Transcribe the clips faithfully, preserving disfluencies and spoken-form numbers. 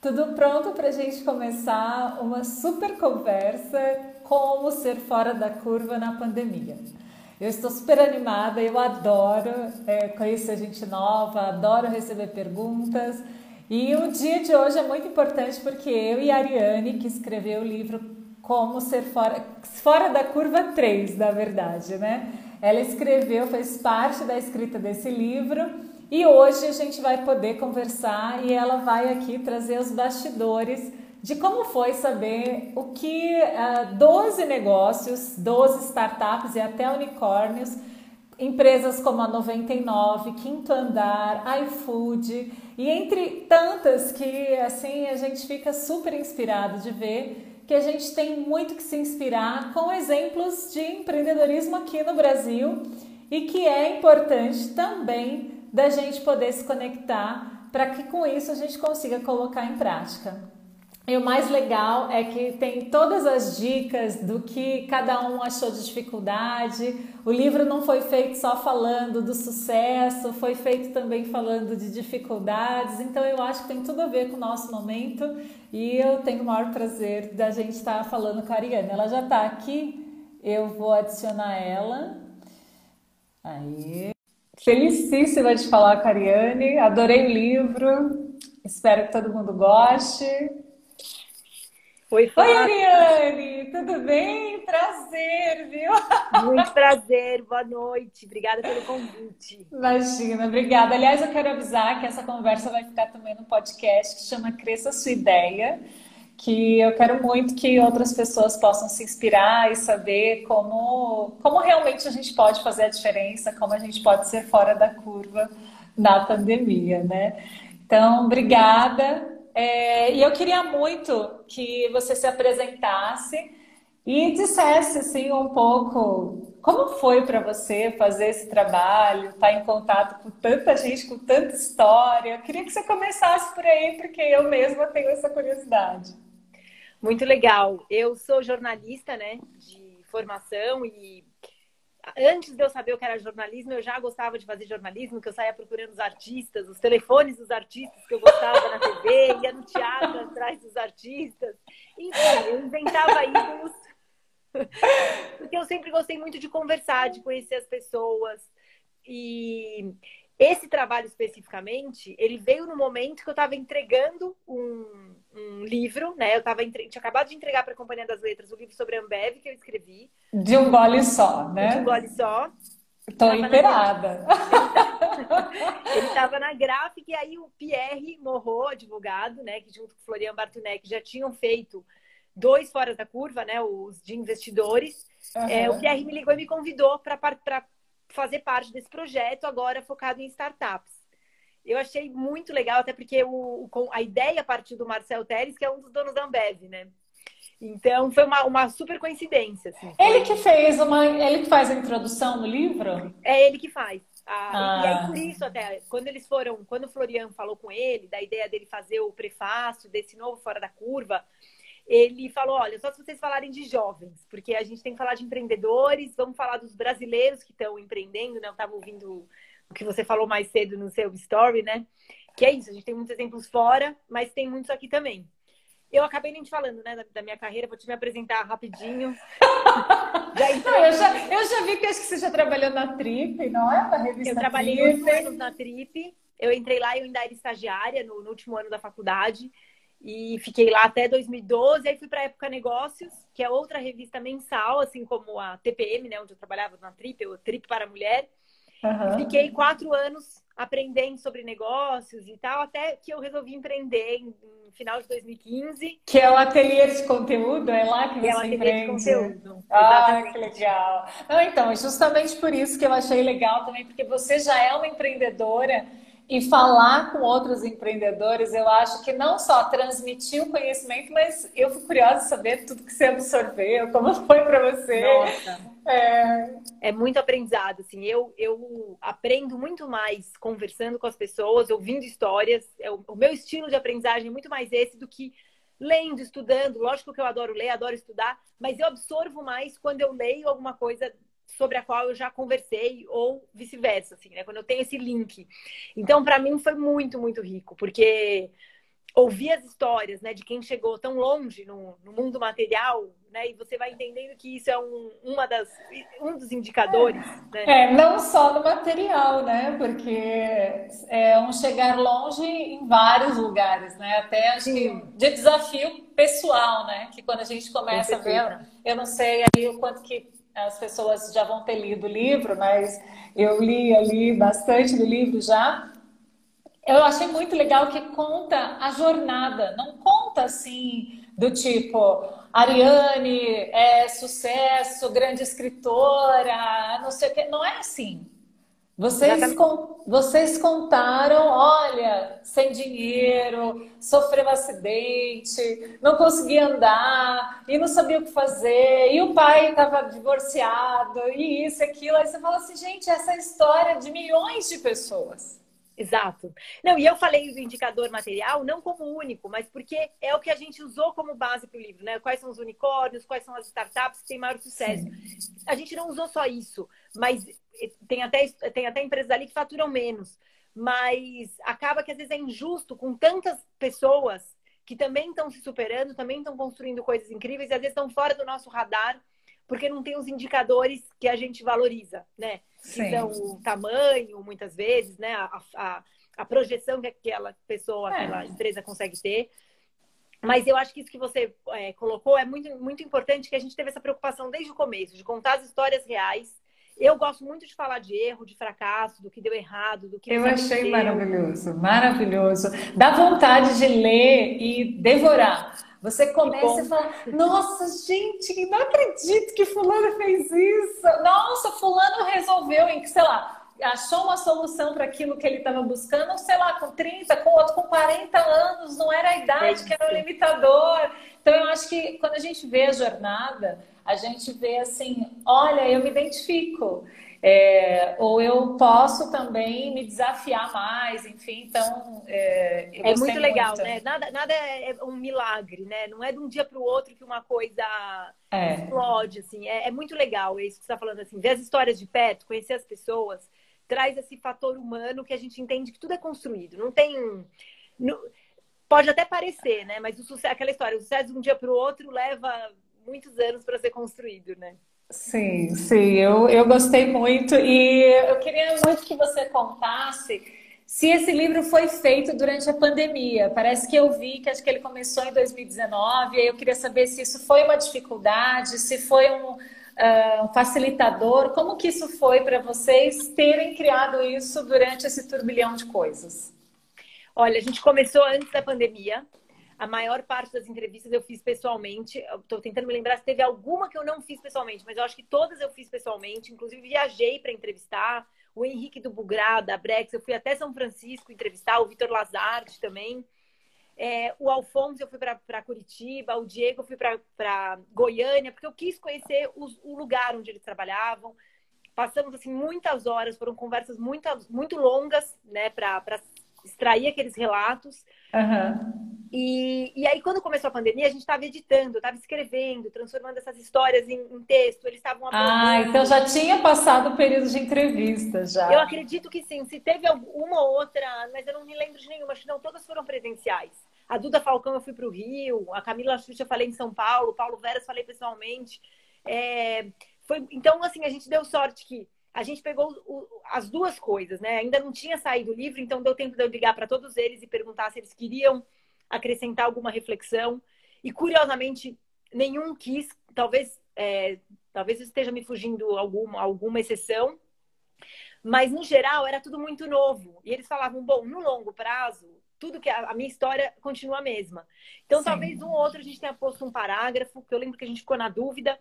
Tudo pronto para a gente começar uma super conversa, como ser fora da curva na pandemia. Eu estou super animada, eu adoro é, conhecer gente nova, adoro receber perguntas. E o dia de hoje é muito importante porque eu e a Ariane, que escreveu o livro Como Ser Fora, Fora da Curva três, na verdade, né? Ela escreveu, fez parte da escrita desse livro e hoje a gente vai poder conversar e ela vai aqui trazer os bastidores de como foi saber o que uh, doze negócios, doze startups e até unicórnios, empresas como a noventa e nove, Quinto Andar, iFood e entre tantas que assim a gente fica super inspirado de ver que a gente tem muito que se inspirar com exemplos de empreendedorismo aqui no Brasil e que é importante também da gente poder se conectar para que com isso a gente consiga colocar em prática. E o mais legal é que tem todas as dicas do que cada um achou de dificuldade. O livro não foi feito só falando do sucesso, foi feito também falando de dificuldades. Então eu acho que tem tudo a ver com o nosso momento e eu tenho o maior prazer da gente estar falando com a Ariane. Ela já está aqui, eu vou adicionar ela. Aí. Felicíssima de falar com a Ariane, adorei o livro, espero que todo mundo goste. Oi, Oi, Ariane, tudo bem? Prazer, viu? Muito prazer, boa noite, obrigada pelo convite. Imagina, obrigada. Aliás, eu quero avisar que essa conversa vai ficar também no podcast que chama Cresça a Sua Ideia, que eu quero muito que outras pessoas possam se inspirar e saber como, como realmente a gente pode fazer a diferença, como a gente pode ser fora da curva na pandemia, né? Então, obrigada. É, e eu queria muito que você se apresentasse e dissesse assim, um pouco como foi para você fazer esse trabalho, estar em contato com tanta gente, com tanta história. Eu queria que você começasse por aí, porque eu mesma tenho essa curiosidade. Muito legal. Eu sou jornalista, né, de formação e antes de eu saber o que era jornalismo, eu já gostava de fazer jornalismo, que eu saía procurando os artistas, os telefones dos artistas que eu gostava na T V, ia no teatro atrás dos artistas. Enfim, eu inventava ídolos. Porque eu sempre gostei muito de conversar, de conhecer as pessoas. E esse trabalho especificamente, ele veio no momento que eu estava entregando um, um livro, né? Eu tava entre... tinha acabado de entregar para a Companhia das Letras o livro sobre a Ambev que eu escrevi. De um gole só, né? De um gole só. Tô inteirada. Na... Ele estava na gráfica e aí o Pierre Moreau, advogado, né? Que junto com o Florian Bartunet, que já tinham feito dois fora da curva, né? Os de investidores. Uhum. É, o Pierre me ligou e me convidou para participar. Fazer parte desse projeto agora focado em startups. Eu achei muito legal, até porque o, o, a ideia partiu do Marcel Telles, que é um dos donos da Ambev, né? Então, foi uma, uma super coincidência. Assim. Ele que fez uma... Ele que faz a introdução no livro? É ele que faz. A, ah. E aí, por isso, até, quando eles foram... Quando o Florian falou com ele, da ideia dele fazer o prefácio desse novo Fora da Curva, ele falou, olha, só se vocês falarem de jovens, porque a gente tem que falar de empreendedores, vamos falar dos brasileiros que estão empreendendo, né? Eu estava ouvindo o que você falou mais cedo no seu story, né? Que é isso, a gente tem muitos exemplos fora, mas tem muitos aqui também. Eu acabei nem te falando, né, da, da minha carreira, vou te me apresentar rapidinho. já entrou... não, eu, já, eu já vi que acho que você já trabalhou na Trip, não é? Na revista eu trabalhei oito anos na Trip, eu entrei lá e eu ainda era estagiária no, no último ano da faculdade, e fiquei lá até dois mil e doze, aí fui para a Época Negócios, que é outra revista mensal, assim como a T P M, né, onde eu trabalhava na Trip, eu Trip para a Mulher. Uhum. Fiquei quatro anos aprendendo sobre negócios e tal, até que eu resolvi empreender em, em final de dois mil e quinze. Que é o Ateliê de Conteúdo, é lá que, que você é o Ateliê de Conteúdo. Ah, que legal. Não, então, justamente por isso que eu achei legal também, porque você já é uma empreendedora. E falar com outros empreendedores, eu acho que não só transmitir o conhecimento, mas eu fui curiosa de saber tudo que você absorveu, como foi para você. Nossa. É... é muito aprendizado, assim. Eu, eu aprendo muito mais conversando com as pessoas, ouvindo histórias. O meu estilo de aprendizagem é muito mais esse do que lendo, estudando. Lógico que eu adoro ler, adoro estudar, mas eu absorvo mais quando eu leio alguma coisa sobre a qual eu já conversei, ou vice-versa, assim, né? Quando eu tenho esse link. Então, para mim, foi muito, muito rico, porque ouvir as histórias, né, de quem chegou tão longe no, no mundo material, né, e você vai entendendo que isso é um, uma das, um dos indicadores. É, né? É, não só no material, né, porque é um chegar longe em vários lugares, né, até acho que de desafio pessoal, né, que quando a gente começa a ver, eu não sei aí o quanto que as pessoas já vão ter lido o livro, mas eu li ali bastante do livro já. Eu achei muito legal que conta a jornada, não conta assim do tipo Ariane é sucesso, grande escritora, não sei o que, não é assim. Vocês, con vocês contaram, olha, sem dinheiro, sofreu um acidente, não conseguia andar e não sabia o que fazer, e o pai estava divorciado, e isso, aquilo. Aí você fala assim, gente, essa é a história de milhões de pessoas. Exato. Não, e eu falei do indicador material não como único, mas porque é o que a gente usou como base para o livro, né? Quais são os unicórnios, quais são as startups que têm maior sucesso. Sim. A gente não usou só isso, mas tem até, tem até empresas ali que faturam menos. Mas acaba que às vezes é injusto com tantas pessoas que também estão se superando, também estão construindo coisas incríveis e às vezes estão fora do nosso radar, porque não tem os indicadores que a gente valoriza, né? Sim. Que são o tamanho, muitas vezes, né? A, a, a projeção que aquela pessoa, é. aquela empresa consegue ter. Mas eu acho que isso que você é, colocou é muito, muito importante, que a gente teve essa preocupação desde o começo, de contar as histórias reais. Eu gosto muito de falar de erro, de fracasso, do que deu errado, do que... Eu achei maravilhoso, maravilhoso. Dá vontade de ler e devorar. Você começa e fala, nossa, gente, não acredito que fulano fez isso. Nossa, fulano resolveu, em que sei lá, achou uma solução para aquilo que ele estava buscando, sei lá, com trinta, com outro, com quarenta anos, não era a idade que era o limitador. Então, eu acho que quando a gente vê a jornada, a gente vê assim, olha, eu me identifico. É, ou eu posso também me desafiar mais, enfim, então... É, eu é muito legal, muito. Né? Nada, nada é um milagre, né? Não é de um dia para o outro que uma coisa é. explode, assim. É, é muito legal isso que você está falando, assim. Ver as histórias de perto, conhecer as pessoas, traz esse fator humano que a gente entende que tudo é construído. Não tem... Não, pode até parecer, né? Mas o sucesso, aquela história, o sucesso de um dia para o outro leva muitos anos para ser construído, né? Sim, sim, eu, eu gostei muito e eu queria muito que você contasse se esse livro foi feito durante a pandemia. Parece que eu vi que acho que ele começou em dois mil e dezenove, e eu queria saber se isso foi uma dificuldade, se foi um, uh, um facilitador, como que isso foi para vocês terem criado isso durante esse turbilhão de coisas? Olha, a gente começou antes da pandemia. A maior parte das entrevistas eu fiz pessoalmente. Estou tentando me lembrar se teve alguma que eu não fiz pessoalmente, mas eu acho que todas eu fiz pessoalmente. Inclusive, viajei para entrevistar o Henrique Bugra, da Brex. Eu fui até São Francisco entrevistar o Victor Lazarte também. É, o Alfonso eu fui para Curitiba, o Diego eu fui para Goiânia, porque eu quis conhecer os, o lugar onde eles trabalhavam. Passamos assim, muitas horas, foram conversas muito, muito longas, né, para extrair aqueles relatos. Uhum. E, e aí, quando começou a pandemia, a gente estava editando, estava escrevendo, transformando essas histórias em, em texto. Eles estavam Ah, então já tinha passado o período de entrevista já. Eu acredito que sim. Se teve uma ou outra, mas eu não me lembro de nenhuma. Acho que não, todas foram presenciais. A Duda Falcão eu fui para o Rio, a Camila Xuxa eu falei em São Paulo, o Paulo Veras falei pessoalmente. É, foi, então, assim, a gente deu sorte que a gente pegou o, as duas coisas, né? Ainda não tinha saído o livro, então deu tempo de eu ligar para todos eles e perguntar se eles queriam acrescentar alguma reflexão. E, curiosamente, nenhum quis. Talvez, é, talvez esteja me fugindo alguma, alguma exceção. Mas, no geral, era tudo muito novo. E eles falavam, bom, no longo prazo, tudo que a, a minha história continua a mesma. Então, Sim. talvez um ou outro a gente tenha posto um parágrafo, que eu lembro que a gente ficou na dúvida.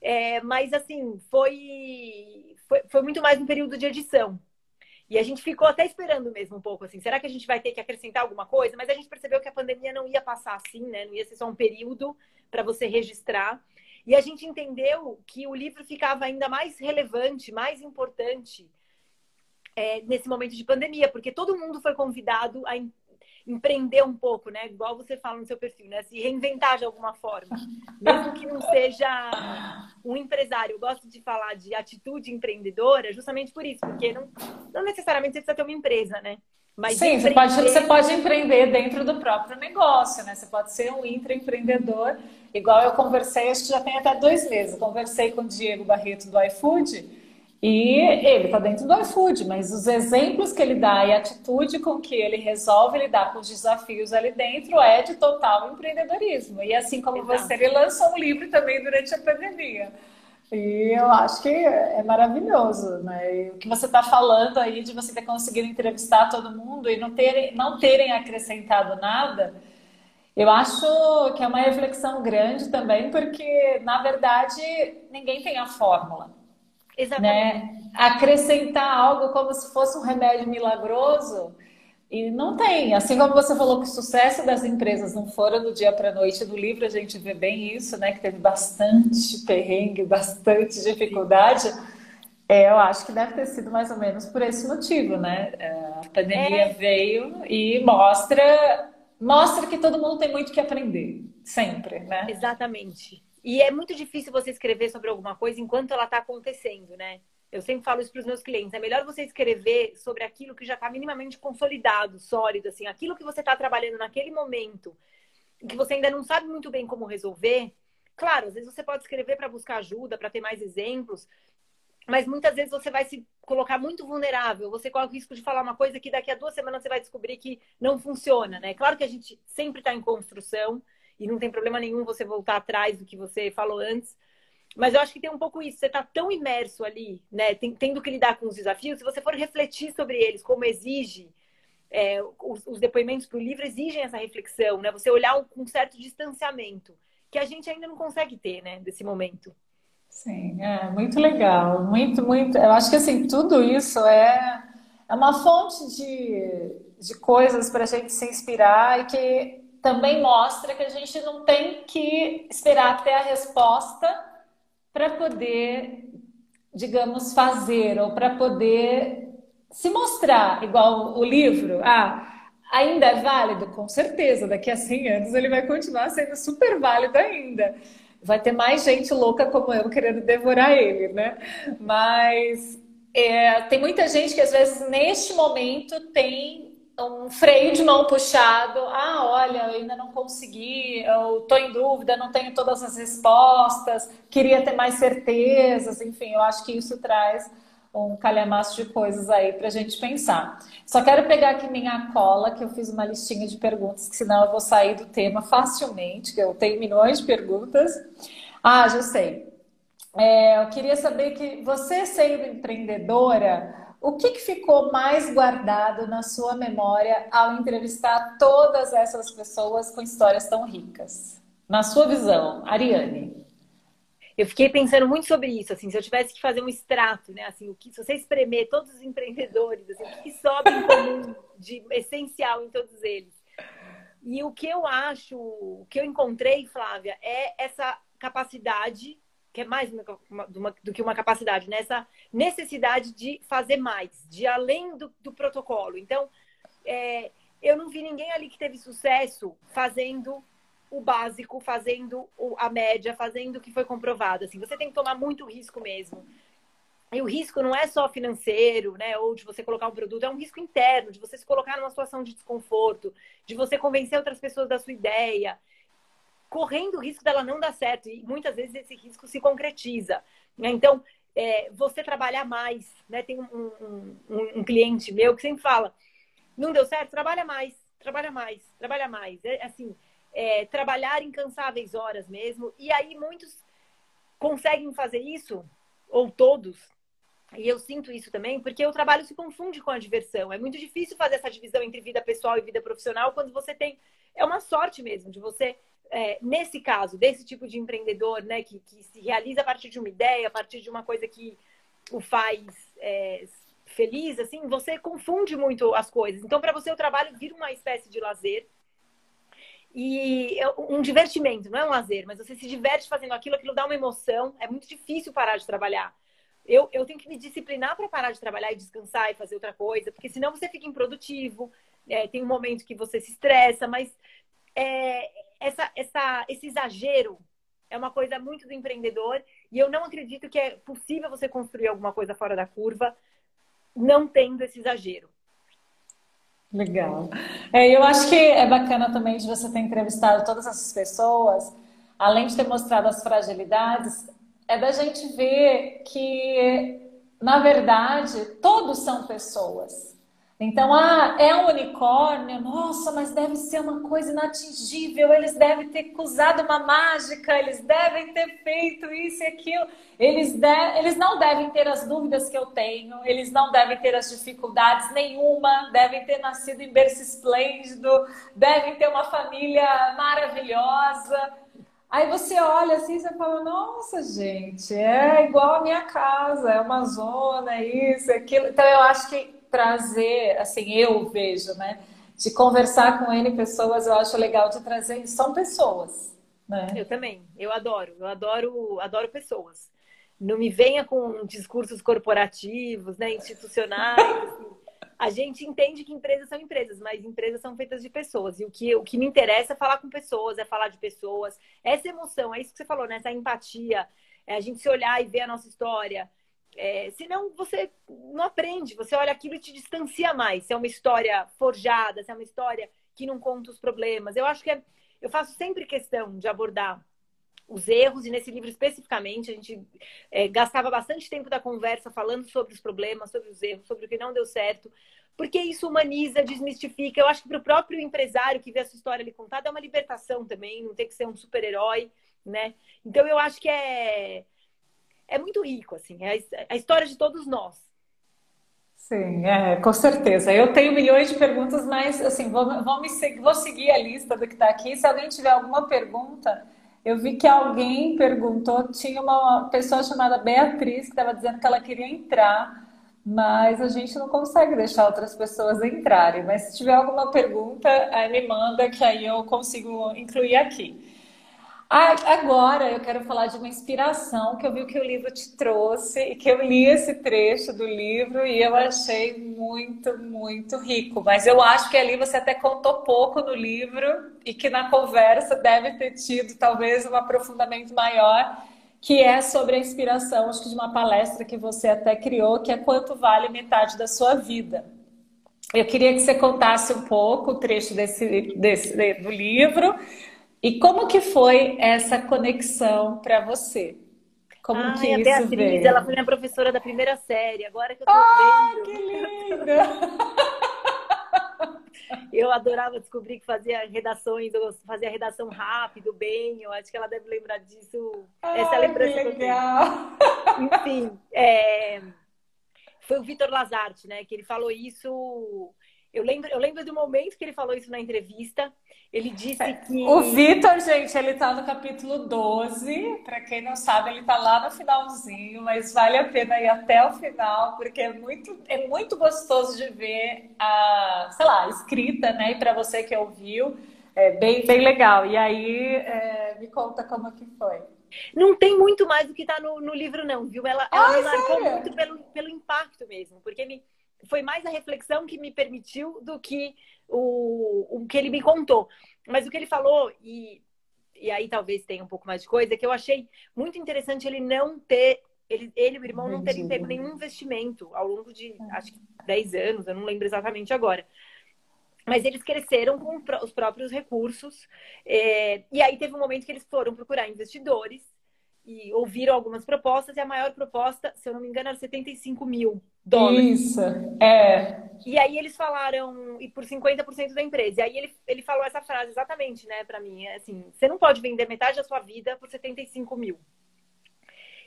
É, mas, assim, foi, foi, foi muito mais um período de edição. E a gente ficou até esperando mesmo um pouco, assim, será que a gente vai ter que acrescentar alguma coisa? Mas a gente percebeu que a pandemia não ia passar assim, né? Não ia ser só um período para você registrar. E a gente entendeu que o livro ficava ainda mais relevante, mais importante é, nesse momento de pandemia, porque todo mundo foi convidado a em, empreender um pouco, né? Igual você fala no seu perfil, né? Se reinventar de alguma forma, mesmo que não seja... Um empresário, eu gosto de falar de atitude empreendedora justamente por isso, porque não, não necessariamente você precisa ter uma empresa, né? Mas sim, empreender... você pode, você pode empreender dentro do próprio negócio, né? Você pode ser um intraempreendedor. Igual eu conversei, acho que já tem até dois meses. Eu conversei com o Diego Barreto do iFood. E ele está dentro do iFood, mas os exemplos que ele dá e a atitude com que ele resolve lidar com os desafios ali dentro é de total empreendedorismo. E assim como Exato. Você, ele lançou um livro também durante a pandemia. E eu acho que é maravilhoso, né? E o que você está falando aí de você ter conseguido entrevistar todo mundo e não terem, não terem acrescentado nada... Eu acho que é uma reflexão grande também, porque, na verdade, ninguém tem a fórmula. Exatamente. Né? Acrescentar algo como se fosse um remédio milagroso, e não tem. Assim como você falou que o sucesso das empresas não fora do dia para a noite, do livro a gente vê bem isso, né? Que teve bastante perrengue, bastante dificuldade. É, eu acho que deve ter sido mais ou menos por esse motivo, né? A pandemia é. veio e mostra, mostra que todo mundo tem muito que aprender, sempre, né? Exatamente. E é muito difícil você escrever sobre alguma coisa enquanto ela está acontecendo, né? Eu sempre falo isso para os meus clientes. É melhor você escrever sobre aquilo que já está minimamente consolidado, sólido, assim. Aquilo que você está trabalhando naquele momento, que você ainda não sabe muito bem como resolver. Claro, às vezes você pode escrever para buscar ajuda, para ter mais exemplos. Mas muitas vezes você vai se colocar muito vulnerável. Você corre o risco de falar uma coisa que daqui a duas semanas você vai descobrir que não funciona, né? Claro que a gente sempre está em construção. E não tem problema nenhum você voltar atrás do que você falou antes. Mas eu acho que tem um pouco isso. Você está tão imerso ali, né? Tendo que lidar com os desafios. Se você for refletir sobre eles, como exige... É, os, os depoimentos para o livro exigem essa reflexão, né? Você olhar com um certo distanciamento. Que a gente ainda não consegue ter, né? Desse momento. Sim, é muito legal. Muito, muito... Eu acho que, assim, tudo isso é, é uma fonte de, de coisas para a gente se inspirar e que... também mostra que a gente não tem que esperar até a resposta para poder, digamos, fazer ou para poder se mostrar, igual o livro. Ah, ainda é válido? Com certeza, daqui a cem anos ele vai continuar sendo super válido ainda. Vai ter mais gente louca como eu querendo devorar ele, né? Mas é, tem muita gente que às vezes neste momento tem... um freio de mão puxado. Ah, olha, eu ainda não consegui, eu tô em dúvida, não tenho todas as respostas, queria ter mais certezas. Enfim, eu acho que isso traz um calhamaço de coisas aí pra gente pensar. Só quero pegar aqui minha cola, que eu fiz uma listinha de perguntas, que senão eu vou sair do tema facilmente, que eu tenho milhões de perguntas. Ah, já sei. É, eu queria saber que você, sendo empreendedora... O que, que ficou mais guardado na sua memória ao entrevistar todas essas pessoas com histórias tão ricas? Na sua visão, Ariane. Eu fiquei pensando muito sobre isso, assim, se eu tivesse que fazer um extrato, né? Assim, o que, se você espremer todos os empreendedores, assim, o que sobra em comum de essencial em todos eles? E o que eu acho, o que eu encontrei, Flávia, é essa capacidade... que é mais do que uma capacidade, né? Essa necessidade de fazer mais, de ir além do, do protocolo. Então, é, eu não vi ninguém ali que teve sucesso fazendo o básico, fazendo o, a média, fazendo o que foi comprovado. Assim, você tem que tomar muito risco mesmo. E o risco não é só financeiro, né? Ou de você colocar um produto, é um risco interno, de você se colocar numa situação de desconforto, de você convencer outras pessoas da sua ideia... correndo o risco dela não dar certo. E muitas vezes esse risco se concretiza. Né? Então, é, você trabalhar mais. Né? Tem um, um, um, um cliente meu que sempre fala, não deu certo? Trabalha mais, trabalha mais, trabalha mais. É, assim, é, trabalhar incansáveis horas mesmo. E aí muitos conseguem fazer isso, ou todos. E eu sinto isso também, porque o trabalho se confunde com a diversão. É muito difícil fazer essa divisão entre vida pessoal e vida profissional quando você tem... É uma sorte mesmo de você... É, nesse caso, desse tipo de empreendedor, né, que, que se realiza a partir de uma ideia, a partir de uma coisa que o faz é, feliz, assim, você confunde muito as coisas. Então, para você, o trabalho vira uma espécie de lazer e é um divertimento, não é um lazer, mas você se diverte fazendo aquilo, aquilo dá uma emoção, é muito difícil parar de trabalhar. Eu, eu tenho que me disciplinar para parar de trabalhar e descansar e fazer outra coisa, porque senão você fica improdutivo, é, tem um momento que você se estressa, mas... É, essa, essa, esse exagero é uma coisa muito do empreendedor e eu não acredito que é possível você construir alguma coisa fora da curva não tendo esse exagero. Legal. É, eu acho que é bacana também de você ter entrevistado todas essas pessoas, além de ter mostrado as fragilidades, é da gente ver que, na verdade, todos são pessoas. Então, ah, é um unicórnio, nossa, mas deve ser uma coisa inatingível, eles devem ter usado uma mágica, eles devem ter feito isso e aquilo, eles, de... eles não devem ter as dúvidas que eu tenho, eles não devem ter as dificuldades nenhuma, devem ter nascido em berço esplêndido, devem ter uma família maravilhosa. Aí você olha assim e você fala, nossa, gente, é igual a minha casa, é uma zona, isso, aquilo. Então, eu acho que trazer, assim, eu vejo, né? De conversar com N pessoas, eu acho legal de trazer, são pessoas, né? Eu também, eu adoro, eu adoro, adoro pessoas. Não me venha com discursos corporativos, né? Institucionais, assim. A gente entende que empresas são empresas, mas empresas são feitas de pessoas. E o que, o que me interessa é falar com pessoas, é falar de pessoas. Essa emoção, é isso que você falou, né? Essa empatia, é a gente se olhar e ver a nossa história. É, senão você não aprende, você olha aquilo e te distancia mais. Se é uma história forjada, se é uma história que não conta os problemas. Eu acho que é, eu faço sempre questão de abordar os erros, e nesse livro especificamente a gente é, gastava bastante tempo da conversa falando sobre os problemas, sobre os erros, sobre o que não deu certo, porque isso humaniza, desmistifica. Eu acho que para o próprio empresário que vê a sua história ali contada é uma libertação também, não tem que ser um super-herói, né? Então eu acho que é... é muito rico, assim, é a história de todos nós. Sim, é, com certeza. Eu tenho milhões de perguntas, mas, assim, vou, vou, me seguir, vou seguir a lista do que está aqui. Se alguém tiver alguma pergunta, eu vi que alguém perguntou, tinha uma pessoa chamada Beatriz que estava dizendo que ela queria entrar, mas a gente não consegue deixar outras pessoas entrarem. Mas se tiver alguma pergunta, aí me manda que aí eu consigo incluir aqui. Agora eu quero falar de uma inspiração que eu vi que o livro te trouxe e que eu li esse trecho do livro e eu achei muito, muito rico. Mas eu acho que ali você até contou pouco no livro e que na conversa deve ter tido talvez um aprofundamento maior, que é sobre a inspiração, acho que de uma palestra que você até criou, que é Quanto Vale Metade da Sua Vida. Eu queria que você contasse um pouco o trecho desse, desse, do livro. E como que foi essa conexão para você? Como Ai, que a isso Beatriz, veio? Ela foi minha professora da primeira série, agora que eu tô ah, vendo. Que linda! Eu adorava descobrir que fazia redações, eu fazia redação rápido, bem, eu acho que ela deve lembrar disso. Ai, essa é a lembrança que legal. Eu tenho. Enfim, é... foi o Victor Lazarte, né, que ele falou isso... Eu lembro, eu lembro do momento que ele falou isso na entrevista. Ele disse que... O Victor, gente, ele tá no capítulo doze. Para quem não sabe, ele tá lá no finalzinho. Mas vale a pena ir até o final, porque é muito, é muito gostoso de ver a, sei lá, a escrita, né? E para você que ouviu, é bem, bem legal. E aí, é, me conta como que foi. Não tem muito mais do que tá no, no livro, não, viu? Ela, ela ah, me marcou muito pelo, pelo impacto mesmo, porque me... foi mais a reflexão que me permitiu do que o, o que ele me contou. Mas o que ele falou, e, e aí talvez tenha um pouco mais de coisa, que eu achei muito interessante ele não ter, ele, ele e o irmão não terem pego nenhum investimento ao longo de, acho que, dez anos, eu não lembro exatamente agora. Mas eles cresceram com os próprios recursos, é, e aí teve um momento que eles foram procurar investidores, e ouviram algumas propostas, e a maior proposta, se eu não me engano, era setenta e cinco mil dólares. Isso, é. E aí eles falaram, e por cinquenta por cento da empresa. E aí ele, ele falou essa frase exatamente, né, pra mim. Assim, você não pode vender metade da sua vida por setenta e cinco mil.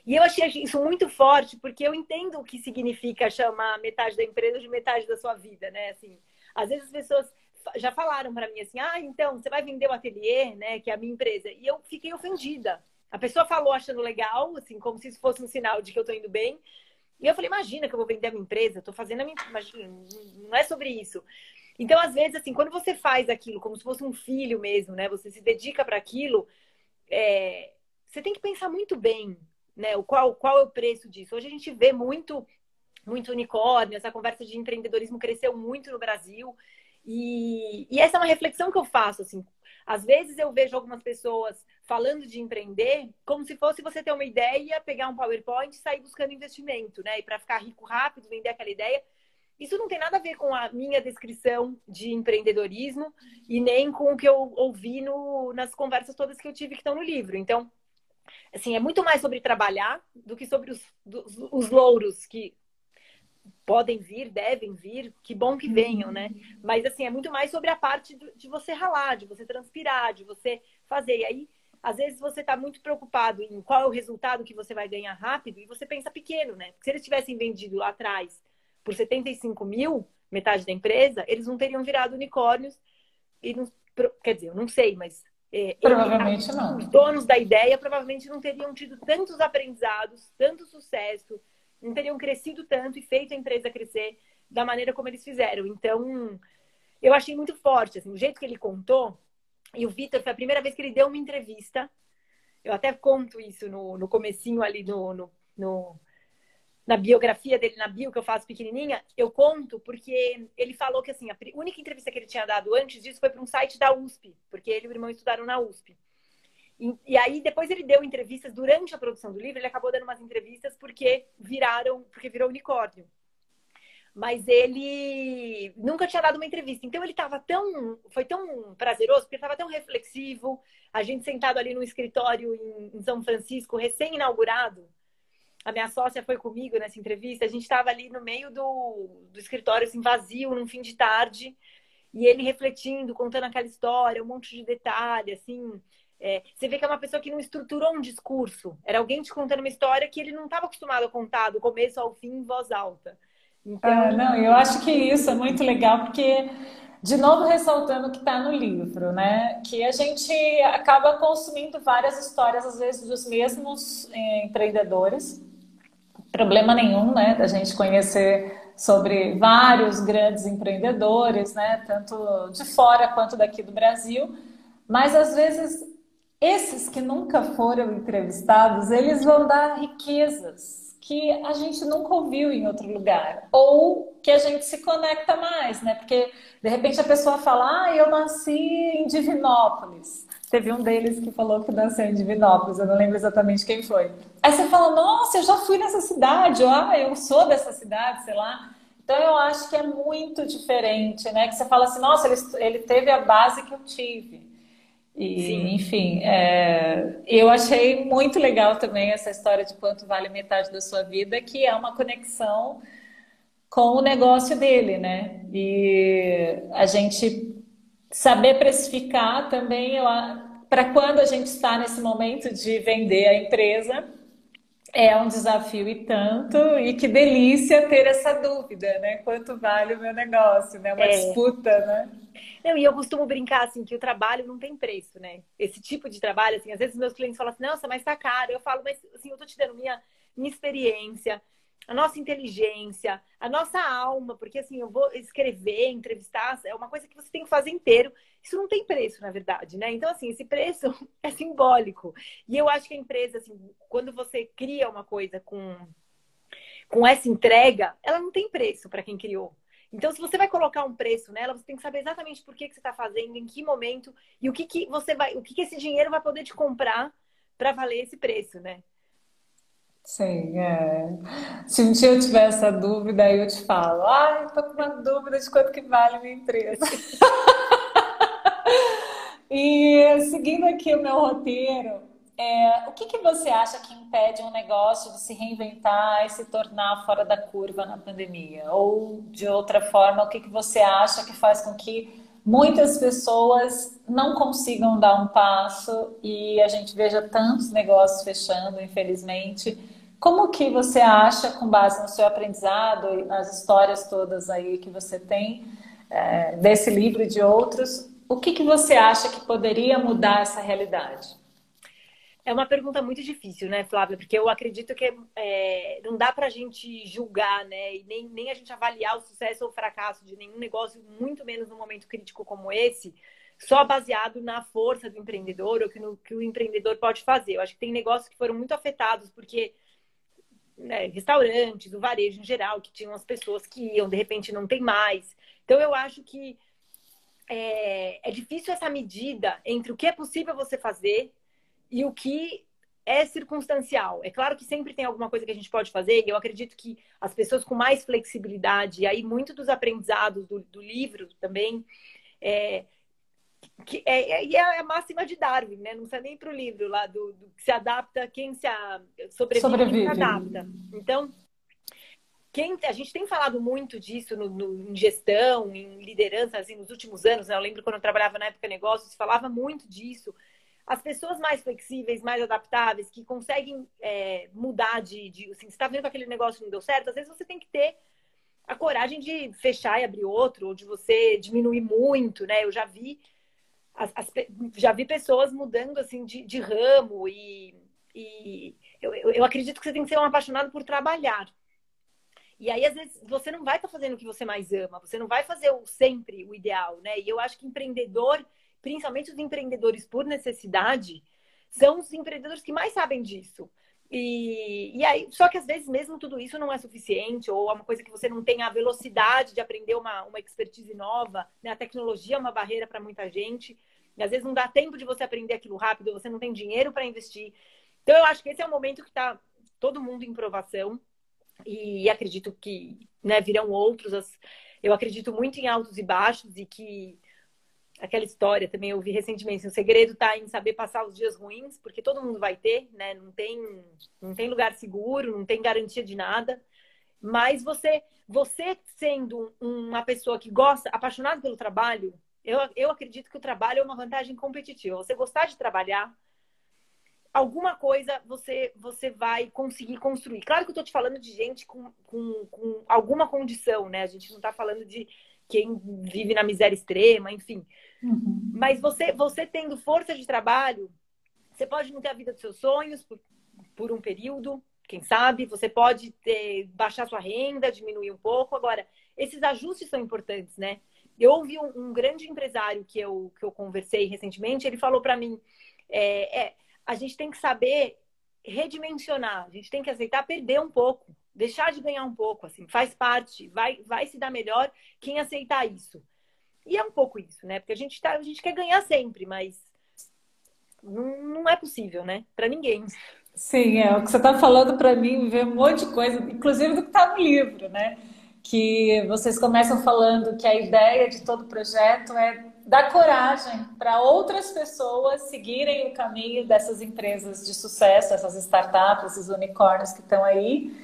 E eu achei isso muito forte, porque eu entendo o que significa chamar metade da empresa de metade da sua vida, né? Assim, às vezes as pessoas já falaram pra mim assim, ah, então, você vai vender o ateliê, né, que é a minha empresa. E eu fiquei ofendida. A pessoa falou achando legal, assim, como se isso fosse um sinal de que eu tô indo bem. E eu falei, imagina que eu vou vender a minha empresa, eu tô fazendo a minha... Imagina, não é sobre isso. Então, às vezes, assim, quando você faz aquilo como se fosse um filho mesmo, né? Você se dedica para aquilo, é... você tem que pensar muito bem, né? O qual, qual é o preço disso. Hoje a gente vê muito, muito unicórnio, essa conversa de empreendedorismo cresceu muito no Brasil. E, e essa é uma reflexão que eu faço, assim. Às vezes eu vejo algumas pessoas falando de empreender como se fosse você ter uma ideia, pegar um PowerPoint e sair buscando investimento, né? E para ficar rico rápido, vender aquela ideia. Isso não tem nada a ver com a minha descrição de empreendedorismo e nem com o que eu ouvi no, nas conversas todas que eu tive que estão no livro. Então, assim, é muito mais sobre trabalhar do que sobre os, dos, os louros que podem vir, devem vir, que bom que venham, né? Mas, assim, é muito mais sobre a parte de, de você ralar, de você transpirar, de você fazer. E aí, às vezes, você está muito preocupado em qual é o resultado que você vai ganhar rápido e você pensa pequeno, né? Porque se eles tivessem vendido lá atrás por setenta e cinco mil, metade da empresa, eles não teriam virado unicórnios e não, quer dizer, eu não sei, mas é, provavelmente eles, não. Os donos da ideia provavelmente não teriam tido tantos aprendizados, tanto sucesso, não teriam crescido tanto e feito a empresa crescer da maneira como eles fizeram. Então, eu achei muito forte, assim, o jeito que ele contou. E o Victor, foi a primeira vez que ele deu uma entrevista, eu até conto isso no, no comecinho ali, no, no, no, na biografia dele, na bio que eu faço pequenininha, eu conto porque ele falou que, assim, a única entrevista que ele tinha dado antes disso foi para um site da U S P, porque ele e o irmão estudaram na U S P. E, e aí, depois ele deu entrevistas durante a produção do livro, ele acabou dando umas entrevistas porque viraram, porque virou unicórnio. Mas ele nunca tinha dado uma entrevista. Então, ele estava tão... Foi tão prazeroso, porque ele estava tão reflexivo. A gente sentado ali no escritório em, em São Francisco, recém-inaugurado. A minha sócia foi comigo nessa entrevista. A gente estava ali no meio do, do escritório, assim, vazio, num fim de tarde. E ele refletindo, contando aquela história, um monte de detalhe, assim... É, você vê que é uma pessoa que não estruturou um discurso. Era alguém te contando uma história que ele não estava acostumado a contar, do começo ao fim, em voz alta. Então... É, não, eu acho que isso é muito legal, porque, de novo, ressaltando o que está no livro, né? Que a gente acaba consumindo várias histórias, às vezes, dos mesmos eh, empreendedores. Problema nenhum, né? Da gente conhecer sobre vários grandes empreendedores, né? Tanto de fora quanto daqui do Brasil. Mas, às vezes, esses que nunca foram entrevistados, eles vão dar riquezas que a gente nunca ouviu em outro lugar, ou que a gente se conecta mais, né? Porque, de repente, a pessoa fala, ah, eu nasci em Divinópolis. Teve um deles que falou que nasceu em Divinópolis, eu não lembro exatamente quem foi. Aí você fala, nossa, eu já fui nessa cidade, ou, ah, eu sou dessa cidade, sei lá. Então, eu acho que é muito diferente, né? Que você fala assim, nossa, ele, ele teve a base que eu tive. E, sim, enfim, é, eu achei muito legal também essa história de quanto vale metade da sua vida, que é uma conexão com o negócio dele, né? E a gente saber precificar também, para quando a gente está nesse momento de vender a empresa, é um desafio e tanto, e que delícia ter essa dúvida, né? Quanto vale o meu negócio, né? Uma é. disputa, né? Não, e eu costumo brincar, assim, que o trabalho não tem preço, né? Esse tipo de trabalho, assim, às vezes meus clientes falam assim, nossa, mas tá caro. Eu falo, mas, assim, eu tô te dando minha, minha experiência, a nossa inteligência, a nossa alma, porque, assim, eu vou escrever, entrevistar, é uma coisa que você tem que fazer inteiro. Isso não tem preço, na verdade, né? Então, assim, esse preço é simbólico. E eu acho que a empresa, assim, quando você cria uma coisa com, com essa entrega, ela não tem preço para quem criou. Então, se você vai colocar um preço nela, você tem que saber exatamente por que, que você está fazendo, em que momento e o que, que você vai, o que, que esse dinheiro vai poder te comprar para valer esse preço, né? Sim, é. Se um dia eu tiver essa dúvida, aí eu te falo, ah, eu tô com uma dúvida de quanto que vale a minha empresa. E seguindo aqui o meu roteiro, é, o que, que você acha que impede um negócio de se reinventar e se tornar fora da curva na pandemia? Ou, de outra forma, o que, que você acha que faz com que muitas pessoas não consigam dar um passo e a gente veja tantos negócios fechando, infelizmente? Como que você acha, com base no seu aprendizado e nas histórias todas aí que você tem, é, desse livro e de outros, o que, que você acha que poderia mudar essa realidade? É uma pergunta muito difícil, né, Flávia? Porque eu acredito que é, não dá pra gente julgar, né? E nem, nem a gente avaliar o sucesso ou o fracasso de nenhum negócio, muito menos num momento crítico como esse, só baseado na força do empreendedor ou que, no, que o empreendedor pode fazer. Eu acho que tem negócios que foram muito afetados porque, né, restaurantes, o varejo em geral, que tinham as pessoas que iam, de repente não tem mais. Então eu acho que é, é difícil essa medida entre o que é possível você fazer e o que é circunstancial. É claro que sempre tem alguma coisa que a gente pode fazer, e eu acredito que as pessoas com mais flexibilidade, e aí muito dos aprendizados do, do livro também, é, que é, é, é a máxima de Darwin, né? Não precisa nem para o livro lá, do, do que se adapta, quem se a, sobrevive, sobrevive, quem se adapta. Então, quem, a gente tem falado muito disso no, no, em gestão, em liderança, assim, nos últimos anos, né? Eu lembro quando eu trabalhava na Época Negócios, falava muito disso. As pessoas mais flexíveis, mais adaptáveis, que conseguem é, mudar de... de assim, você está vendo que aquele negócio não deu certo, às vezes você tem que ter a coragem de fechar e abrir outro, ou de você diminuir muito, né? Eu já vi, as, as, já vi pessoas mudando assim, de, de ramo e, e eu, eu acredito que você tem que ser um apaixonado por trabalhar. E aí, às vezes, você não vai estar tá fazendo o que você mais ama, você não vai fazer o, sempre o ideal, né? E eu acho que empreendedor... principalmente os empreendedores por necessidade, são os empreendedores que mais sabem disso. E, e aí, só que às vezes mesmo tudo isso não é suficiente, ou é uma coisa que você não tem a velocidade de aprender uma, uma expertise nova, né? A tecnologia é uma barreira para muita gente, e às vezes não dá tempo de você aprender aquilo rápido, você não tem dinheiro para investir. Então eu acho que esse é o momento que está todo mundo em provação, e acredito que, né, virão outros. As... Eu acredito muito em altos e baixos, e que aquela história também eu ouvi recentemente, o segredo está em saber passar os dias ruins, porque todo mundo vai ter, né? Não tem, não tem lugar seguro, não tem garantia de nada. Mas você, você sendo uma pessoa que gosta, apaixonada pelo trabalho, eu, eu acredito que o trabalho é uma vantagem competitiva. Você gostar de trabalhar, alguma coisa você, você vai conseguir construir. Claro que eu estou te falando de gente com, com, com alguma condição, né? A gente não está falando de quem vive na miséria extrema, enfim. Uhum. Mas você, você tendo força de trabalho, você pode não ter a vida dos seus sonhos por, por um período, quem sabe, você pode ter, baixar sua renda, diminuir um pouco. Agora, esses ajustes são importantes, né? Eu ouvi um, um grande empresário que eu, que eu conversei recentemente, ele falou para mim, é, é, a gente tem que saber redimensionar, a gente tem que aceitar perder um pouco. Deixar de ganhar um pouco, assim, faz parte, vai, vai se dar melhor quem aceitar isso. E é um pouco isso, né? Porque a gente, tá, a gente quer ganhar sempre, mas não, não é possível, né? Para ninguém. Sim, é o que você está falando para mim, ver um monte de coisa, inclusive do que está no livro, né? Que vocês começam falando que a ideia de todo projeto é dar coragem para outras pessoas seguirem o caminho dessas empresas de sucesso, essas startups, esses unicórnios que estão aí.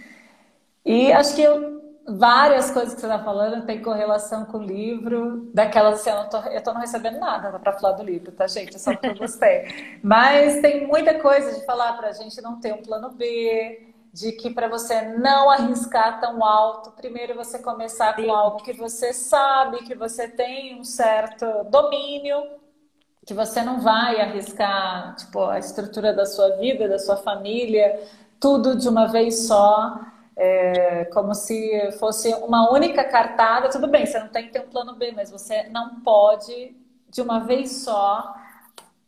E acho que eu, várias coisas que você está falando tem correlação com o livro, daquelas assim, eu não tô, eu tô não recebendo nada para falar do livro, tá, gente? É só para você. Mas tem muita coisa de falar para a gente não ter um plano B, de que para você não arriscar tão alto, primeiro você começar com algo que você sabe, que você tem um certo domínio, que você não vai arriscar, tipo, a estrutura da sua vida, da sua família, tudo de uma vez só. É, como se fosse uma única cartada. Tudo bem, você não tem que ter um plano B, mas você não pode, de uma vez só,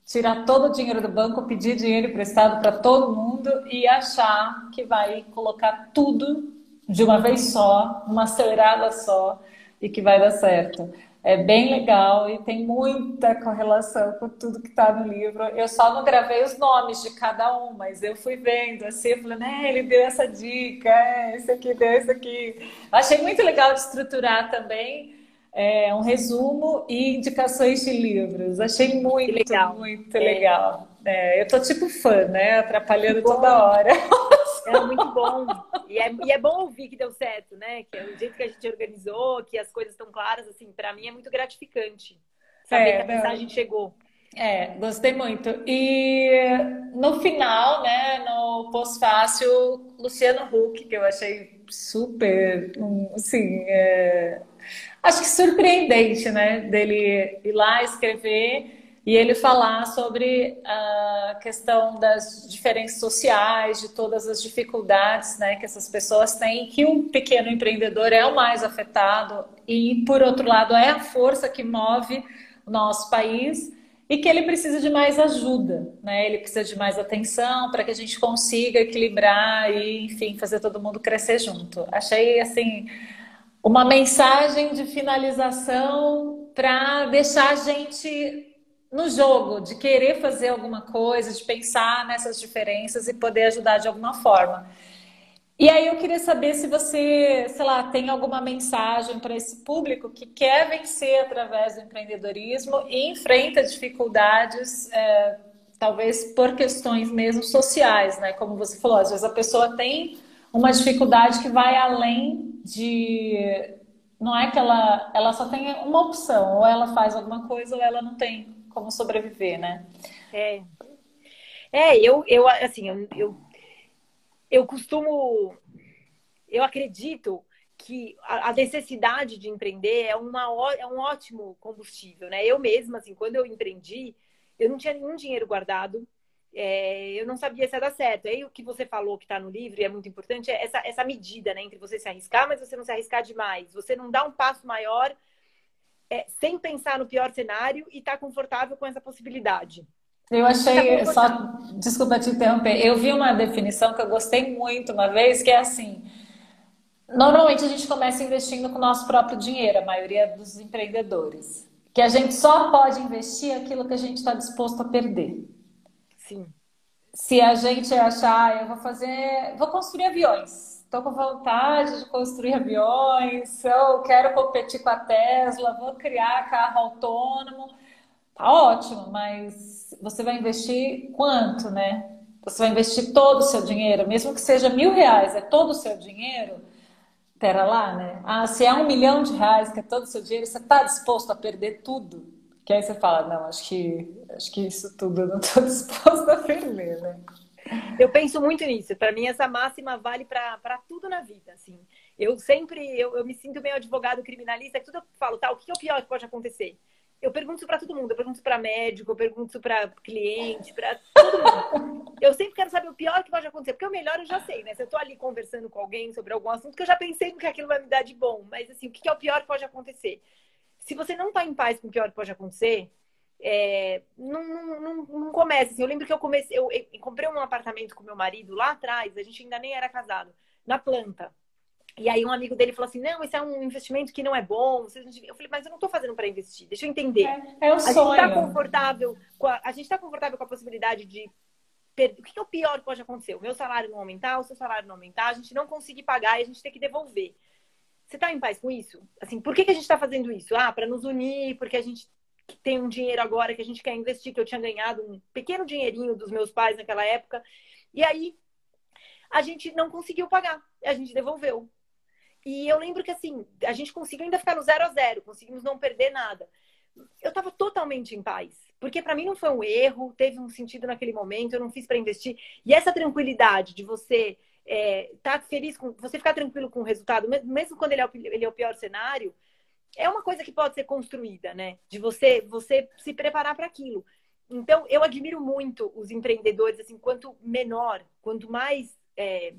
tirar todo o dinheiro do banco, pedir dinheiro emprestado para todo mundo e achar que vai colocar tudo de uma vez só, uma acelerada só, e que vai dar certo. É bem legal e tem muita correlação com tudo que está no livro. Eu só não gravei os nomes de cada um, mas eu fui vendo assim, eu falei, né, ele deu essa dica, é, esse aqui deu esse aqui. Achei muito legal de estruturar também é, um resumo e indicações de livros. Achei muito, legal. muito é. legal. É, eu tô tipo fã, né, atrapalhando toda hora. É muito bom. E é, e é bom ouvir que deu certo, né? Que é o jeito que a gente organizou, que as coisas estão claras, assim, pra mim é muito gratificante saber é, que a não... mensagem chegou. É, gostei muito. E no final, né, no pós-fácil, Luciano Huck, que eu achei super, assim, é... acho que surpreendente, né? Dele ir lá escrever... E ele falar sobre a questão das diferenças sociais, de todas as dificuldades, né, que essas pessoas têm, que um pequeno empreendedor é o mais afetado e, por outro lado, é a força que move o nosso país e que ele precisa de mais ajuda, né? Ele precisa de mais atenção para que a gente consiga equilibrar e, enfim, fazer todo mundo crescer junto. Achei, assim, uma mensagem de finalização para deixar a gente... no jogo, de querer fazer alguma coisa, de pensar nessas diferenças e poder ajudar de alguma forma. E aí eu queria saber se você, sei lá, tem alguma mensagem para esse público que quer vencer através do empreendedorismo e enfrenta dificuldades, é, talvez por questões mesmo sociais, né? Como você falou, às vezes a pessoa tem uma dificuldade que vai além de... Não é que ela, ela só tem uma opção, ou ela faz alguma coisa ou ela não tem como sobreviver, né? É, é eu, eu, assim, eu, eu, eu costumo, eu acredito que a, a necessidade de empreender é, uma, é um ótimo combustível, né? Eu mesma, assim, quando eu empreendi, eu não tinha nenhum dinheiro guardado, é, eu não sabia se ia dar certo. Aí o que você falou que está no livro e é muito importante é essa, essa medida, né? Entre você se arriscar, mas você não se arriscar demais. Você não dá um passo maior é, sem pensar no pior cenário e tá confortável com essa possibilidade. Eu achei, tá só, desculpa te interromper, eu vi uma definição que eu gostei muito uma vez, que é assim... Normalmente a gente começa investindo com o nosso próprio dinheiro, a maioria dos empreendedores. Que a gente só pode investir aquilo que a gente está disposto a perder. Sim. Se a gente achar, eu vou fazer, vou construir aviões. Estou com vontade de construir aviões, eu quero competir com a Tesla, vou criar carro autônomo. Tá ótimo, mas você vai investir quanto, né? Você vai investir todo o seu dinheiro, mesmo que seja mil reais, é todo o seu dinheiro? Pera lá, né? Ah, se é um milhão de reais, que é todo o seu dinheiro, você está disposto a perder tudo? Que aí você fala, não, acho que, acho que isso tudo eu não estou disposta a perder, né? Eu penso muito nisso. Para mim, essa máxima vale para tudo na vida, assim. Eu sempre, eu, eu me sinto meio advogado criminalista, que tudo eu falo, tá, o que é o pior que pode acontecer? Eu pergunto para todo mundo, eu pergunto para médico, eu pergunto para cliente, para todo mundo. Eu sempre quero saber o pior que pode acontecer, porque o melhor eu já sei, né? Se eu tô ali conversando com alguém sobre algum assunto, que eu já pensei no que aquilo vai me dar de bom, mas assim, o que é o pior que pode acontecer? Se você não está em paz com o pior que pode acontecer, é, não, não, não, não começa. Assim, eu lembro que eu comecei, eu, eu comprei um apartamento com meu marido lá atrás, a gente ainda nem era casado, na planta. E aí um amigo dele falou assim, não, esse é um investimento que não é bom. Eu falei, mas eu não estou fazendo para investir, deixa eu entender. É, é um sonho. A gente está confortável, tá confortável com a possibilidade de perder. O que é o pior que pode acontecer? O meu salário não aumentar, o seu salário não aumentar, a gente não conseguir pagar e a gente ter que devolver. Você está em paz com isso? Assim, por que, que a gente está fazendo isso? Ah, para nos unir, porque a gente tem um dinheiro agora que a gente quer investir, que eu tinha ganhado um pequeno dinheirinho dos meus pais naquela época. E aí, a gente não conseguiu pagar. A gente devolveu. E eu lembro que, assim, a gente conseguiu ainda ficar no zero a zero. Conseguimos não perder nada. Eu estava totalmente em paz. Porque para mim não foi um erro, teve um sentido naquele momento, eu não fiz para investir. E essa tranquilidade de você... É, tá feliz com você ficar tranquilo com o resultado, mesmo quando ele é o, ele é o pior cenário, é uma coisa que pode ser construída, né? De você, você se preparar para aquilo. Então, eu admiro muito os empreendedores, assim, quanto menor, quanto mais é,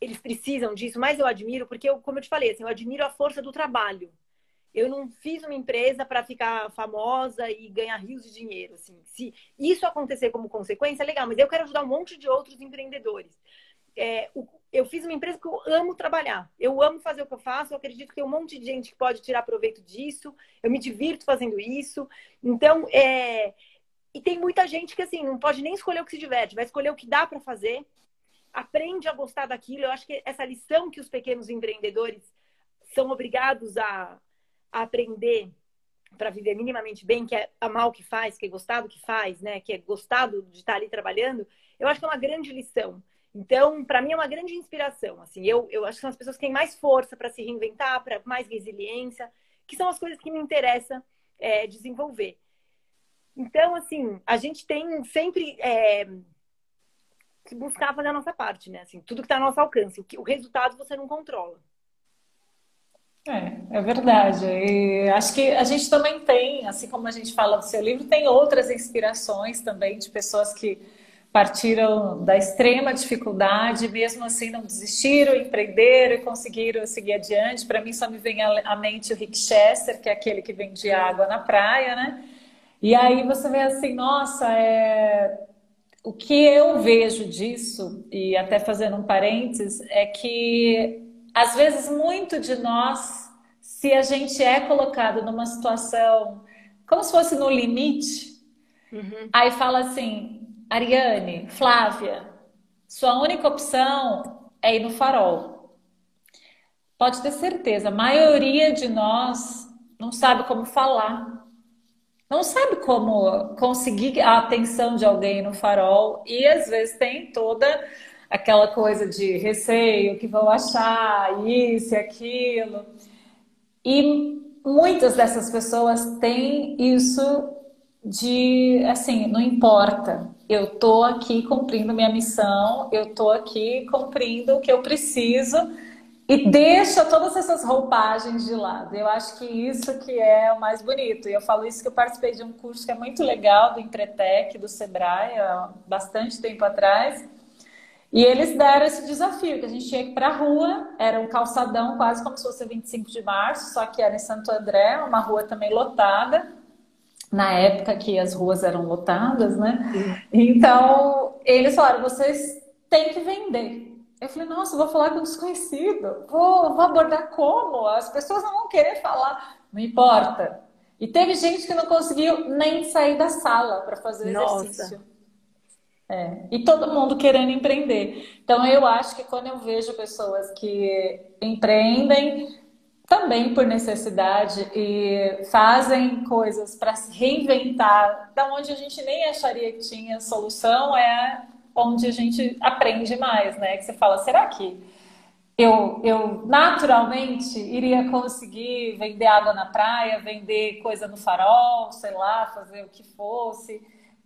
eles precisam disso, mais eu admiro, porque, eu, como eu te falei, assim, eu admiro a força do trabalho. Eu não fiz uma empresa para ficar famosa e ganhar rios de dinheiro, assim. Se isso acontecer como consequência, legal, mas eu quero ajudar um monte de outros empreendedores. É, eu fiz uma empresa que eu amo trabalhar, eu amo fazer o que eu faço, eu acredito que tem um monte de gente que pode tirar proveito disso, eu me divirto fazendo isso, então é... e tem muita gente que assim, não pode nem escolher o que se diverte, vai escolher o que dá para fazer, aprende a gostar daquilo. Eu acho que essa lição que os pequenos empreendedores são obrigados a, a aprender para viver minimamente bem, que é amar o que faz, que é gostar do que faz, né? Que é gostar de estar ali trabalhando, eu acho que é uma grande lição. Então, para mim é uma grande inspiração, assim, eu, eu acho que são as pessoas que têm mais força para se reinventar, para mais resiliência, que são as coisas que me interessa é, desenvolver. Então, assim, a gente tem sempre é, que buscar fazer a nossa parte, né, assim, tudo que está ao nosso alcance, o, que, o resultado você não controla. É, é verdade, e acho que a gente também tem, assim como a gente fala do seu livro, tem outras inspirações também de pessoas que partiram da extrema dificuldade, mesmo assim não desistiram, empreenderam e conseguiram seguir adiante. Para mim só me vem à mente o Rick Chester, que é aquele que vendia água na praia, né? E aí você vê assim, nossa, é... o que eu vejo disso, e até fazendo um parênteses, é que às vezes muito de nós, se a gente é colocado numa situação como se fosse no limite. Uhum. Aí fala assim, Ariane, Flávia, sua única opção é ir no farol. Pode ter certeza, a maioria de nós não sabe como falar. Não sabe como conseguir a atenção de alguém no farol. E às vezes tem toda aquela coisa de receio, que vão achar, isso e aquilo. E muitas dessas pessoas têm isso de, assim, não importa. Eu tô aqui cumprindo minha missão, eu tô aqui cumprindo o que eu preciso e deixa todas essas roupagens de lado. Eu acho que isso que é o mais bonito. E eu falo isso que eu participei de um curso que é muito legal, do Empretec, do Sebrae, há bastante tempo atrás. E eles deram esse desafio, que a gente tinha que ir para a rua, era um calçadão quase como se fosse vinte e cinco de março, só que era em Santo André, uma rua também lotada, na época que as ruas eram lotadas, né? Então, eles falaram, vocês têm que vender. Eu falei, nossa, vou falar com um desconhecido, vou, vou abordar como? As pessoas não vão querer falar, não importa. E teve gente que não conseguiu nem sair da sala para fazer o exercício. Nossa. É. E todo mundo querendo empreender. Então, eu acho que quando eu vejo pessoas que empreendem também por necessidade e fazem coisas para se reinventar, da onde a gente nem acharia que tinha solução, é onde a gente aprende mais, né? Que você fala, será que eu, eu naturalmente iria conseguir vender água na praia, vender coisa no farol, sei lá, fazer o que fosse...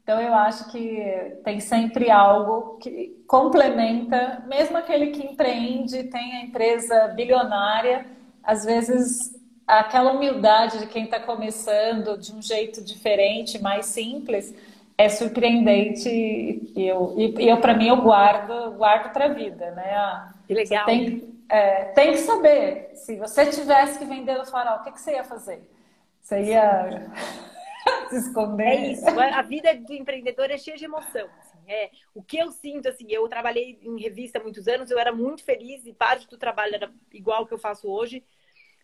Então, eu acho que tem sempre algo que complementa, mesmo aquele que empreende, tem a empresa bilionária, às vezes aquela humildade de quem está começando de um jeito diferente, mais simples, é surpreendente e eu, eu para mim, eu guardo, guardo para a vida, né? Ah, que legal. Tem, é, tem que saber, se você tivesse que vender no farol, o que, que você ia fazer? Você ia... se esconder. É isso, a vida do empreendedor é cheia de emoção. Assim, é. O que eu sinto, assim, eu trabalhei em revista há muitos anos, eu era muito feliz e parte do trabalho era igual ao que eu faço hoje,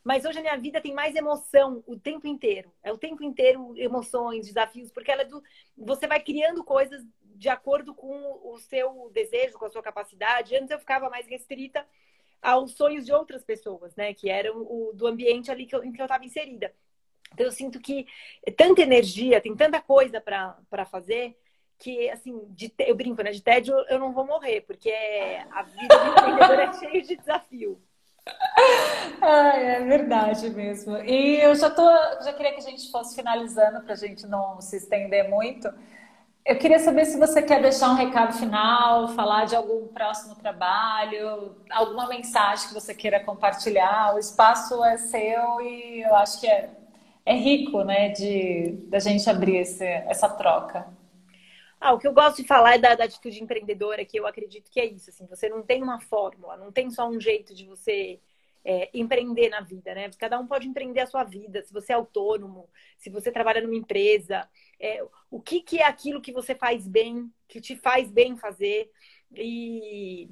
mas hoje a minha vida tem mais emoção o tempo inteiro. É o tempo inteiro emoções, desafios, porque ela é do... você vai criando coisas de acordo com o seu desejo, com a sua capacidade. Antes eu ficava mais restrita aos sonhos de outras pessoas, né, que eram o... do ambiente ali que eu... em que eu estava inserida. Então, eu sinto que é tanta energia, tem tanta coisa para fazer, que, assim, de, eu brinco, né? De tédio eu não vou morrer, porque a vida do empreendedor é cheia de desafio. Ah, é verdade mesmo. E eu já, tô, já queria que a gente fosse finalizando, para a gente não se estender muito. Eu queria saber se você quer deixar um recado final, falar de algum próximo trabalho, alguma mensagem que você queira compartilhar. O espaço é seu e eu acho que é... é rico, né, de da gente abrir esse, essa troca. Ah, o que eu gosto de falar é da, da atitude empreendedora, que eu acredito que é isso, assim, você não tem uma fórmula, não tem só um jeito de você é, empreender na vida, né? Cada um pode empreender a sua vida, se você é autônomo, se você trabalha numa empresa, é, o que, que é aquilo que você faz bem, que te faz bem fazer e,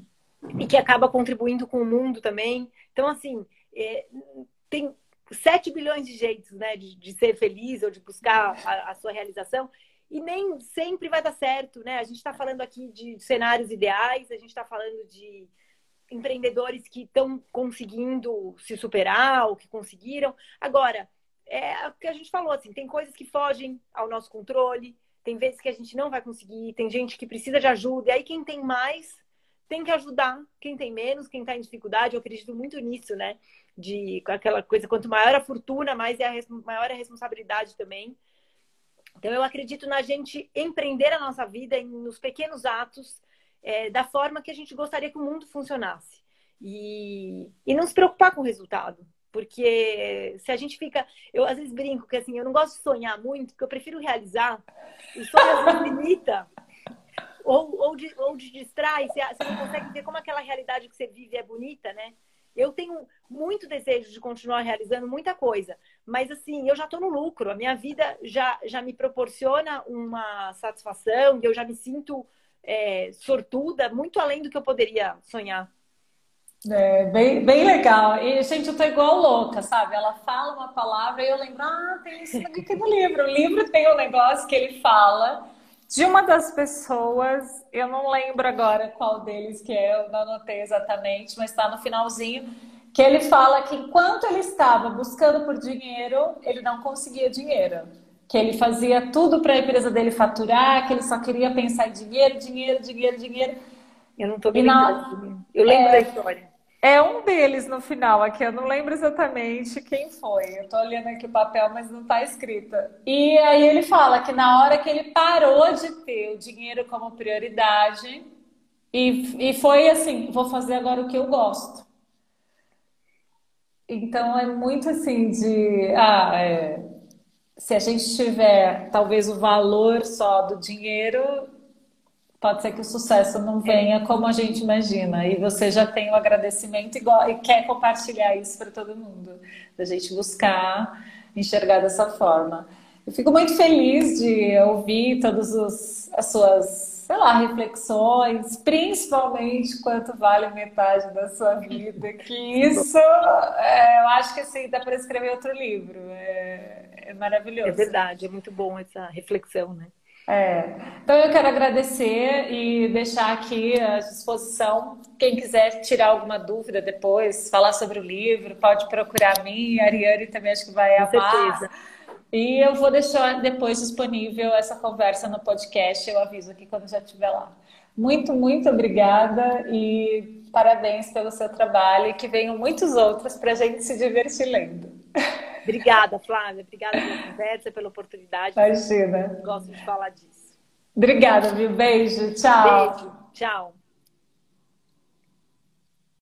e que acaba contribuindo com o mundo também. Então, assim, é, tem... sete bilhões de jeitos, né, de, de ser feliz ou de buscar a, a sua realização. E nem sempre vai dar certo, né? A gente está falando aqui de cenários ideais, a gente está falando de empreendedores que estão conseguindo se superar ou que conseguiram. Agora, é o que a gente falou, assim, tem coisas que fogem ao nosso controle, tem vezes que a gente não vai conseguir, tem gente que precisa de ajuda. E aí quem tem mais tem que ajudar quem tem menos, quem está em dificuldade. Eu acredito muito nisso, né? De aquela coisa, quanto maior a fortuna, mais é a, maior é a responsabilidade também. Então, eu acredito na gente empreender a nossa vida nos pequenos atos, é, da forma que a gente gostaria que o mundo funcionasse. E, e não se preocupar com o resultado. Porque se a gente fica... Eu, às vezes, brinco que, assim, eu não gosto de sonhar muito, porque eu prefiro realizar. O sonho, às vezes, limita. Ou, ou, de, ou de distrai. Você, você não consegue ver como aquela realidade que você vive é bonita, né? Eu tenho muito desejo de continuar realizando muita coisa, mas, assim, eu já estou no lucro. A minha vida já, já me proporciona uma satisfação e eu já me sinto é, sortuda, muito além do que eu poderia sonhar. É, bem, bem legal. E, gente, eu tô igual louca, sabe? Ela fala uma palavra e eu lembro, ah, tem isso aqui no livro. O livro tem um negócio que ele fala de uma das pessoas, eu não lembro agora qual deles que é, eu não anotei exatamente, mas tá no finalzinho, que ele fala que enquanto ele estava buscando por dinheiro, ele não conseguia dinheiro. Que ele fazia tudo para a empresa dele faturar, que ele só queria pensar em dinheiro, dinheiro, dinheiro, dinheiro. Eu não tô me lembrando. Eu lembro é... da história. É um deles no final aqui, eu não lembro exatamente quem foi. Eu tô olhando aqui o papel, mas não tá escrita. E aí ele fala que na hora que ele parou de ter o dinheiro como prioridade e, e foi assim, vou fazer agora o que eu gosto. Então é muito assim de... Ah, é, se a gente tiver talvez o valor só do dinheiro... Pode ser que o sucesso não venha como a gente imagina. E você já tem o agradecimento igual, e quer compartilhar isso para todo mundo. Da gente buscar enxergar dessa forma. Eu fico muito feliz de ouvir todas as suas, sei lá, reflexões. Principalmente quanto vale metade da sua vida. Que isso, é, eu acho que assim, dá para escrever outro livro. É, é maravilhoso. É verdade, é muito bom essa reflexão, né? É. Então eu quero agradecer e deixar aqui à disposição quem quiser tirar alguma dúvida depois, falar sobre o livro, pode procurar a mim, a Ariane também acho que vai amar. E eu vou deixar depois disponível essa conversa no podcast, eu aviso aqui quando já estiver lá. Muito, muito obrigada e parabéns pelo seu trabalho e que venham muitos outros para a gente se divertir lendo. Obrigada, Flávia. Obrigada pela conversa, pela oportunidade. Imagina. Eu gosto de falar disso. Obrigada, viu? Beijo. Tchau. Beijo. Tchau.